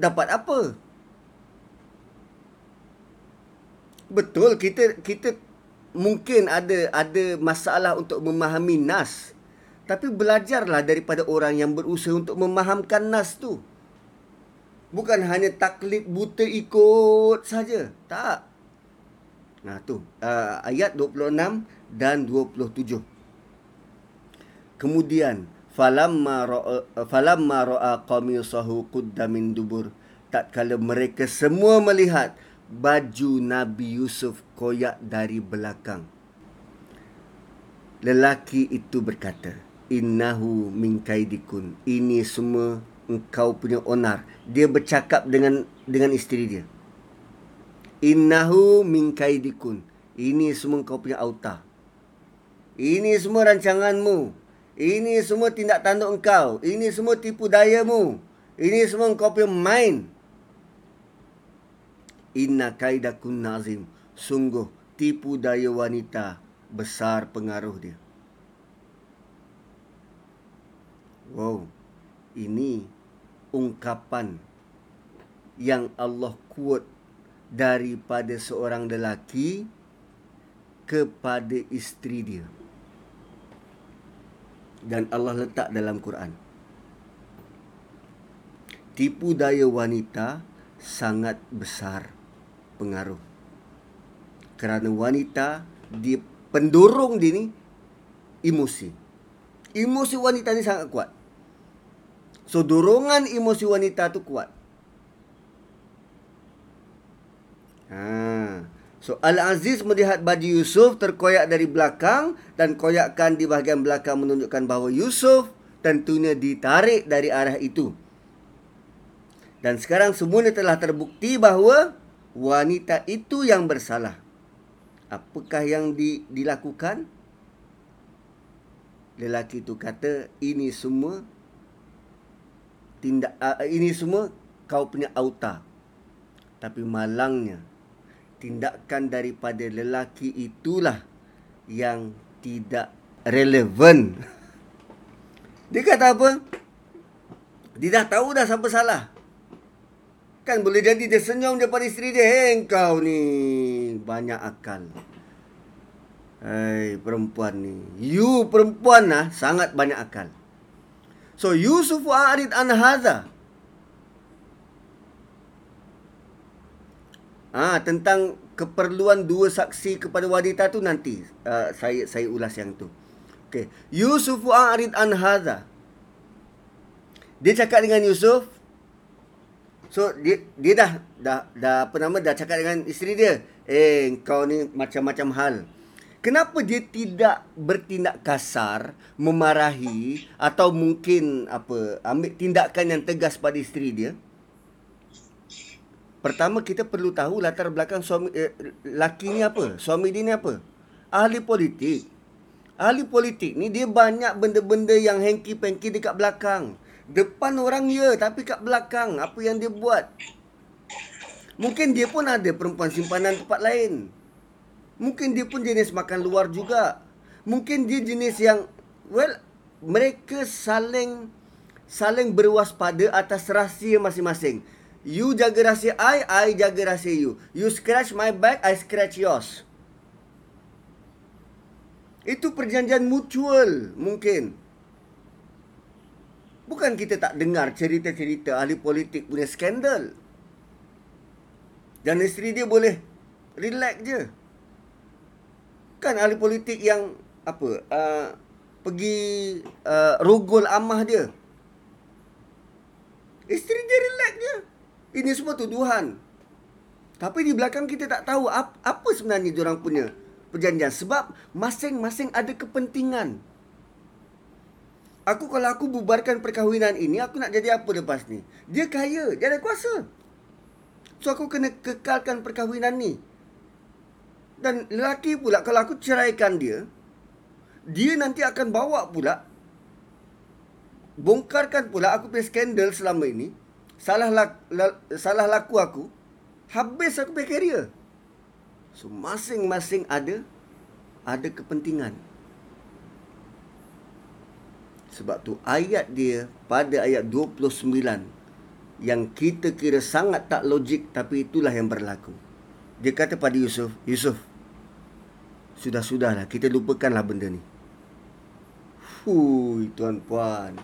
dapat apa? Betul, kita mungkin ada masalah untuk memahami nas. Tapi belajarlah daripada orang yang berusaha untuk memahamkan nas tu. Bukan hanya taklid buta ikut saja. Tak. Nah tu ayat 26 dan 27. Kemudian falamma ra'a qamisahu qudda min dubur, tatkala mereka semua melihat baju Nabi Yusuf koyak dari belakang, lelaki itu berkata, innahu min kaidikun, ini semua engkau punya onar. Dia bercakap dengan isteri dia. Innahu min kaidikun, ini semua engkau punya auta. Ini semua rancanganmu. Ini semua tindak tanduk engkau. Ini semua tipu dayamu. Ini semua engkau punya main. Inna kaidakun nazim, sungguh tipu daya wanita besar pengaruh dia. Wow. Ini ungkapan yang Allah quote daripada seorang lelaki kepada isteri dia, dan Allah letak dalam Quran. Tipu daya wanita sangat besar pengaruh, kerana wanita dia, pendorong dia ni emosi. Emosi wanita ni sangat kuat. So, dorongan emosi wanita tu kuat. So, Al-Aziz melihat baju Yusuf terkoyak dari belakang, dan koyakan di bahagian belakang menunjukkan bahawa Yusuf tentunya ditarik dari arah itu. Dan sekarang semuanya telah terbukti bahawa wanita itu yang bersalah. Apakah yang dilakukan? Lelaki itu kata, ini semua ini semua kau punya auta. Tapi malangnya, tindakan daripada lelaki itulah yang tidak relevan. Dia kata apa? Dia dah tahu dah siapa salah. Kan boleh jadi dia senyum daripada isteri dia. Hei, kau ni banyak akal. Hei, perempuan ni. You perempuan lah sangat banyak akal. So, Yusuf a'rid an hadha. Tentang keperluan dua saksi kepada wanita tu nanti. Saya ulas yang tu. Okay. Yusuf a'rid an hadha. Dia cakap dengan Yusuf. So, dia dah cakap dengan isteri dia. Kau ni macam-macam hal. Kenapa dia tidak bertindak kasar, memarahi, atau mungkin ambil tindakan yang tegas pada isteri dia? Pertama, kita perlu tahu latar belakang laki ni apa, suami dia ni apa. Ahli politik. Ahli politik ni dia banyak benda-benda yang hengki-pengki dekat belakang. Depan orang ya, tapi kat belakang apa yang dia buat. Mungkin dia pun ada perempuan simpanan tempat lain. Mungkin dia pun jenis makan luar juga. Mungkin dia jenis yang, mereka saling berwaspada atas rahsia masing-masing. You jaga rahsia I jaga rahsia you. You scratch my back, I scratch yours. Itu perjanjian mutual mungkin. Bukan kita tak dengar cerita-cerita ahli politik punya skandal. Dan isteri dia boleh relax je. Kan ahli politik yang apa pergi rogol amah dia. Isteri dia relax je. Ini semua tuduhan. Tapi di belakang kita tak tahu apa sebenarnya diorang punya perjanjian. Sebab masing-masing ada kepentingan. Kalau aku bubarkan perkahwinan ini, aku nak jadi apa lepas ni? Dia kaya, dia ada kuasa. So, aku kena kekalkan perkahwinan ni. Dan lelaki pula, kalau aku ceraikan dia, dia nanti akan bawa pula, bongkarkan pula aku punya skandal selama ini. Salah laku aku. Habis aku punya career. So, masing-masing ada kepentingan. Sebab tu ayat dia pada ayat 29 yang kita kira sangat tak logik, tapi itulah yang berlaku. Dia kata pada Yusuf, Yusuf, sudah-sudahlah, kita lupakanlah benda ni. Hui, tuan-puan.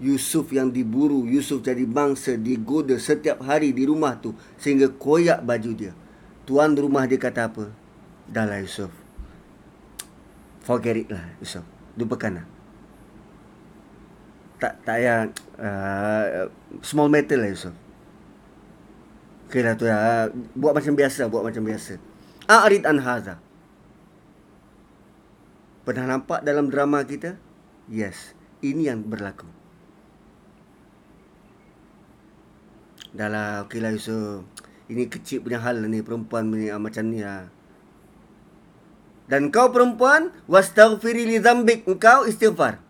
Yusuf yang diburu, Yusuf jadi bangsa, digoda setiap hari di rumah tu sehingga koyak baju dia. Tuan rumah dia kata apa? Dahlah Yusuf, forget it lah Yusuf, lupakan lah. Tak payah, small matter lah Yusuf. Okay lah tu lah, buat macam biasa. A'rid an haza. Pernah nampak dalam drama kita? Yes, ini yang berlaku. Dah lah, okay lah Yusuf, ini kecil punya hal ni, perempuan punya macam ni lah. Dan kau perempuan, wastaghfiri li dzambik, engkau istighfar.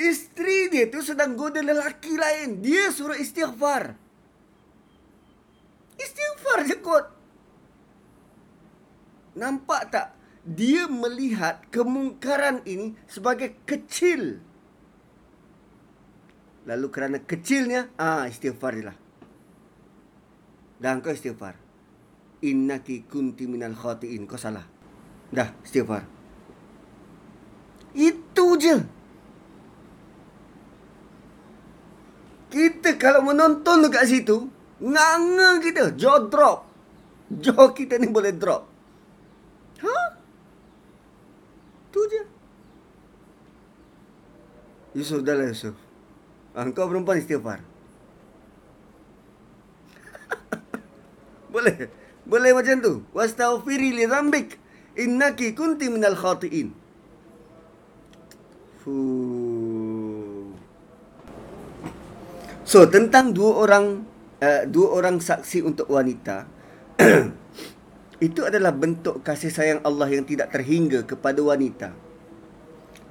Isteri dia tu sedang goda lelaki lain, dia suruh istighfar. Istighfar je kot. Nampak tak? Dia melihat kemungkaran ini sebagai kecil. Lalu kerana kecilnya, istighfar je lah. Dan kau istighfar. Innaki kunti minal khatiin. Kau salah. Dah, istighfar. Itu je. Kita kalau menonton dekat situ, nganga kita, jaw drop. Jaw kita ni boleh drop. Tu je. Yusuf, dah lah Yusuf. Engkau perempuan, istighfar. Boleh macam tu. Wastaghfiri li dzambik, innaki kunti minal khatiin. So tentang dua orang saksi untuk wanita, itu adalah bentuk kasih sayang Allah yang tidak terhingga kepada wanita.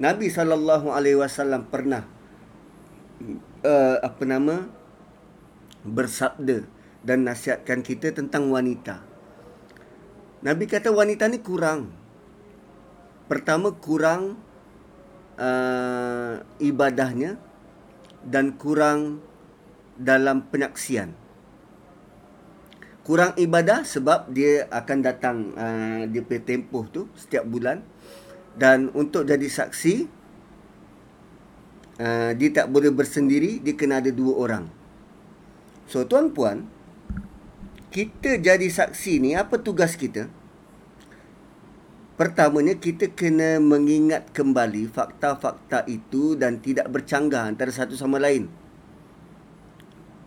Nabi SAW pernah bersabda dan nasihatkan kita tentang wanita. Nabi kata wanita ni kurang. Pertama, kurang ibadahnya dan kurang dalam penyaksian. Kurang ibadah sebab dia akan datang dia punya tempoh tu setiap bulan. Dan untuk jadi saksi, dia tak boleh bersendiri, dia kena ada dua orang. So tuan-puan, kita jadi saksi ni, apa tugas kita? Pertamanya, kita kena mengingat kembali fakta-fakta itu dan tidak bercanggah antara satu sama lain.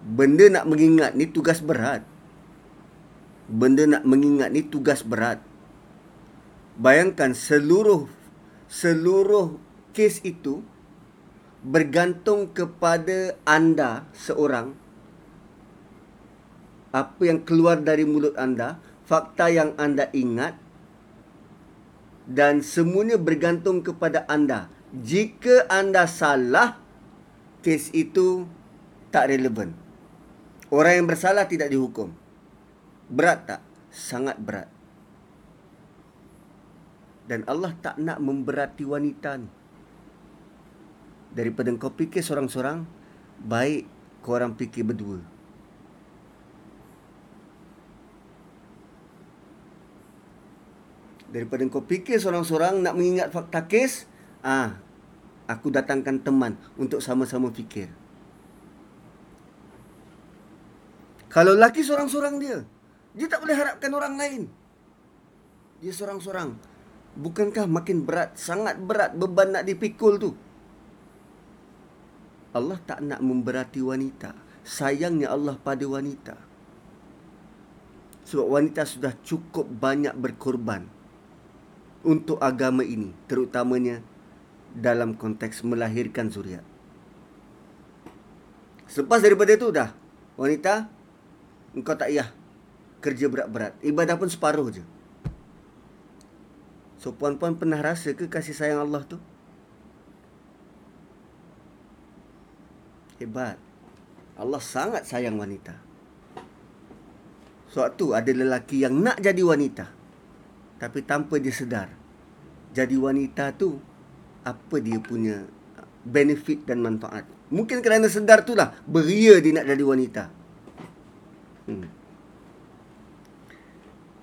Benda nak mengingat ni tugas berat. Bayangkan seluruh kes itu bergantung kepada anda seorang. Apa yang keluar dari mulut anda, fakta yang anda ingat, dan semuanya bergantung kepada anda. Jika anda salah, kes itu tak relevan. Orang yang bersalah tidak dihukum. Berat tak? Sangat berat. Dan Allah tak nak memberati wanita ni. Daripada kau fikir seorang-seorang, baik korang fikir berdua. Daripada kau fikir seorang-seorang nak mengingat fakta kes, aku datangkan teman untuk sama-sama fikir. Kalau lelaki seorang-seorang dia tak boleh harapkan orang lain. Dia seorang-seorang. Bukankah makin berat, sangat berat beban nak dipikul tu? Allah tak nak memberati wanita. Sayangnya Allah pada wanita. Sebab wanita sudah cukup banyak berkorban untuk agama ini, terutamanya dalam konteks melahirkan zuriat. Selepas daripada itu dah, wanita, engkau tak payah kerja berat-berat. Ibadah pun separuh je. So, puan-puan pernah rasa ke kasih sayang Allah tu? Hebat. Allah sangat sayang wanita. Sebab tu ada lelaki yang nak jadi wanita, tapi tanpa dia sedar jadi wanita tu apa dia punya benefit dan manfaat. Mungkin kerana sedar itulah beria dia nak jadi wanita.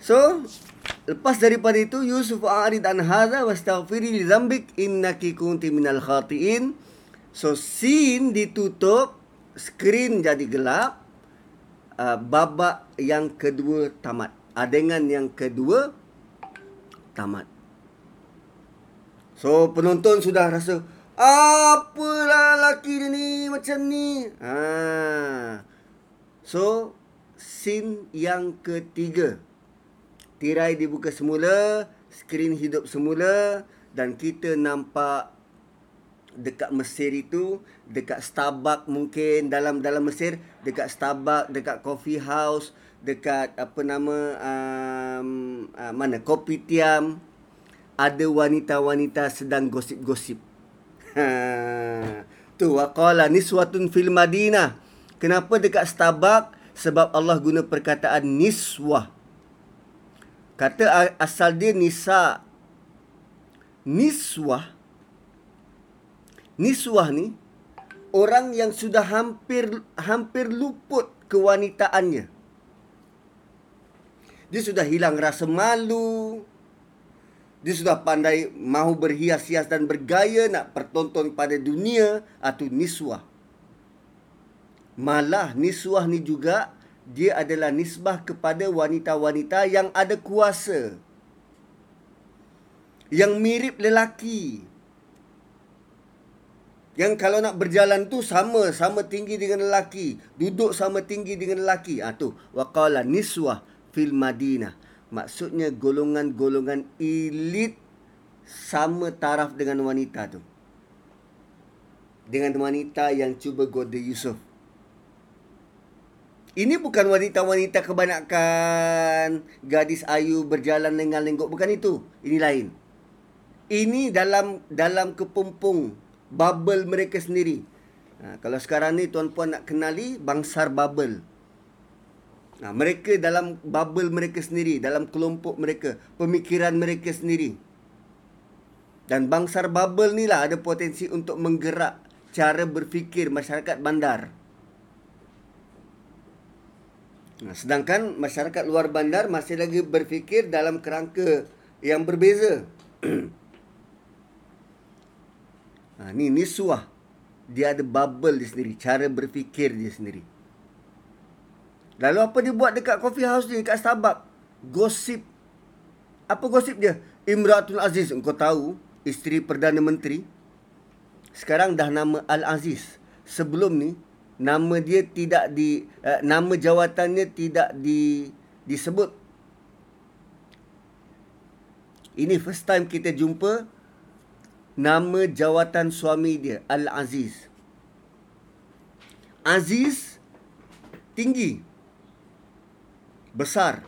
So, lepas daripada itu, Yusuf a'rid an hadza wastaghfiri li dzambik innaki kunti minal khati'in. So, scene ditutup, skrin jadi gelap, babak yang kedua tamat. Adegan yang kedua tamat. So, penonton sudah rasa, apalah lelaki dia ni macam ni. So, scene yang ketiga. Tirai dibuka semula, skrin hidup semula, dan kita nampak dekat Mesir itu, dekat Starbucks mungkin, dalam Mesir, dekat Starbucks, dekat coffee house, dekat kopitiam, ada wanita-wanita sedang gosip-gosip. Tu waqala niswatun fil Madinah. Kenapa dekat Starbucks? Sebab Allah guna perkataan niswah. Kata asal dia nisa. Niswah. Niswah ni orang yang sudah hampir luput kewanitaannya. Dia sudah hilang rasa malu. Dia sudah pandai mahu berhias-hias dan bergaya nak pertonton pada dunia, atau niswah. Malah niswah ni juga dia adalah nisbah kepada wanita-wanita yang ada kuasa, yang mirip lelaki, yang kalau nak berjalan tu sama tinggi dengan lelaki, duduk sama tinggi dengan lelaki. Tu waqala niswah fil Madinah. Maksudnya golongan-golongan elit sama taraf dengan wanita tu. Dengan wanita yang cuba goda Yusuf. Ini bukan wanita-wanita kebanyakan, gadis ayu berjalan dengan lenggok, bukan itu. Ini lain. Ini dalam kepompong bubble mereka sendiri. Kalau sekarang ni tuan-puan nak kenali bangsar bubble, mereka dalam bubble mereka sendiri, dalam kelompok mereka, pemikiran mereka sendiri. Dan bangsar bubble ni lah ada potensi untuk menggerak cara berfikir masyarakat bandar. Sedangkan masyarakat luar bandar masih lagi berfikir dalam kerangka yang berbeza. Ni niswah. Dia ada bubble dia sendiri, cara berfikir dia sendiri. Lalu apa dia buat dekat coffee house dia, dekat Starbucks? Gosip. Apa gosip dia? Imratul Aziz. Engkau tahu, isteri Perdana Menteri sekarang dah nama Al-Aziz. Sebelum ni nama dia tidak nama jawatannya tidak disebut. Ini first time kita jumpa nama jawatan suami dia, Al-Aziz. Aziz, tinggi, besar.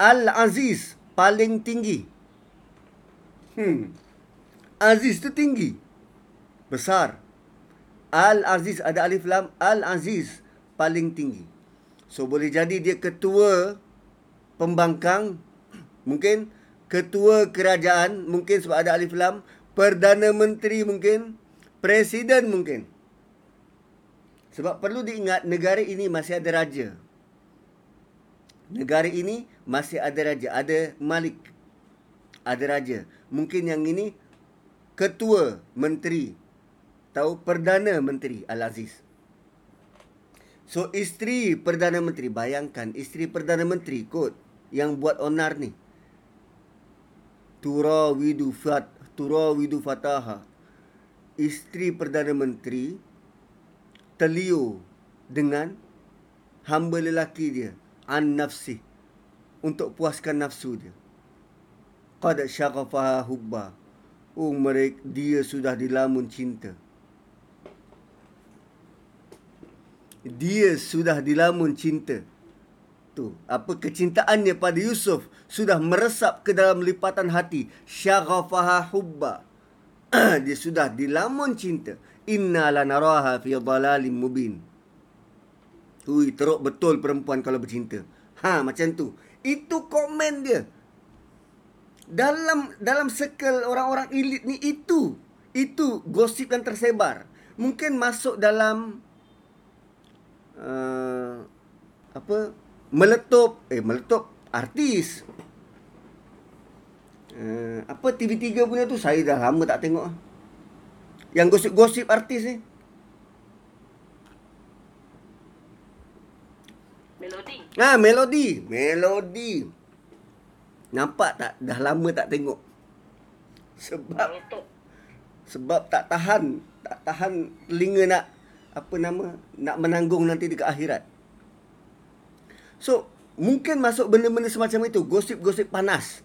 Al-Aziz, paling tinggi. Aziz tu tinggi, besar. Al-Aziz, ada alif lam. Al-Aziz, paling tinggi. So, boleh jadi dia ketua pembangkang, mungkin ketua kerajaan, mungkin sebab ada alif lam. Perdana Menteri mungkin, Presiden mungkin. Sebab perlu diingat, negara ini masih ada raja. Negara ini masih ada raja. Ada malik. Ada raja. Mungkin yang ini ketua menteri atau perdana menteri Al-Aziz. So, isteri perdana menteri. Bayangkan, isteri perdana menteri kot yang buat onar ni. Turawidu Fataha. Isteri perdana menteri terliur dengan hamba lelaki dia, an-nafsi, untuk puaskan nafsu dia. Qad syaghafaha hubba. Dia sudah dilamun cinta. Tu, apa kecintaannya pada Yusuf sudah meresap ke dalam lipatan hati. Syaghafaha hubba. Dia sudah dilamun cinta. Inna lanaraha fi dhalalim mubin. Ui, teruk betul perempuan kalau bercinta. Ha, macam tu. Itu komen dia. Dalam circle orang-orang elit ni, itu gosip yang tersebar. Mungkin masuk dalam meletup artis. Apa TV3 punya tu, saya dah lama tak tengok. Yang gosip-gosip artis ni. Melodi. Melodi. Nampak tak? Dah lama tak tengok. Sebab tak tahan telinga nak nak menanggung nanti dekat akhirat. So, mungkin masuk benda-benda semacam itu, gosip-gosip panas.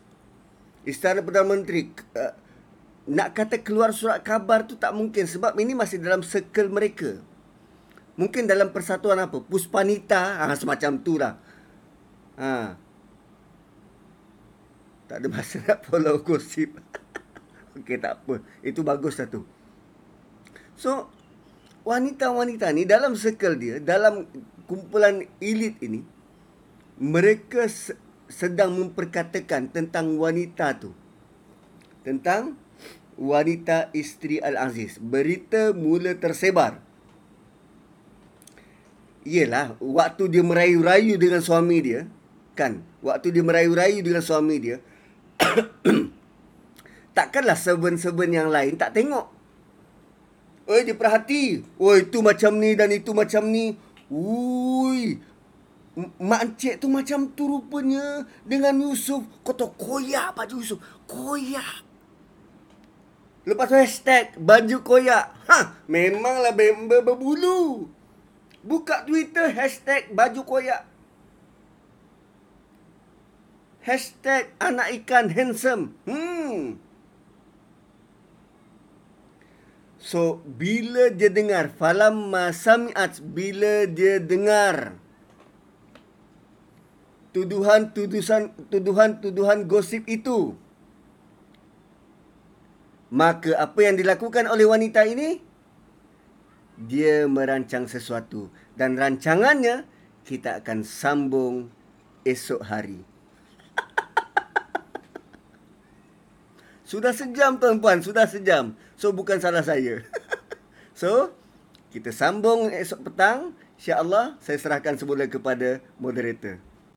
Istana Perdana Menteri, nak kata keluar surat khabar tu tak mungkin. Sebab ini masih dalam circle mereka. Mungkin dalam persatuan Puspanita, semacam tu lah. Tak ada masa nak follow gosip. Okey, tak apa. Itu bagus lah tu. So, wanita-wanita ni dalam circle dia, dalam kumpulan elit ini, mereka sedang memperkatakan tentang wanita tu. Tentang wanita isteri Al-Aziz. Berita mula tersebar. Yelah, waktu dia merayu-rayu dengan suami dia, kan? Takkanlah serban-serban yang lain tak tengok. Oi, dia perhati. Oi, itu macam ni dan itu macam ni. Ui, mak encik tu macam tu rupanya dengan Yusuf. Kau tahu, koyak baju Yusuf. Koyak. Lepas tu hashtag baju koyak. Memanglah member berbulu. Buka Twitter, hashtag baju koyak. Hashtag anak ikan handsome. So, bila dia dengar, falamma sami'at, bila dia dengar tuduhan gosip itu, maka apa yang dilakukan oleh wanita ini, dia merancang sesuatu. Dan rancangannya kita akan sambung esok hari. Sudah sejam, tuan-puan. So, bukan salah saya. So, kita sambung esok petang. InsyaAllah, saya serahkan semula kepada moderator.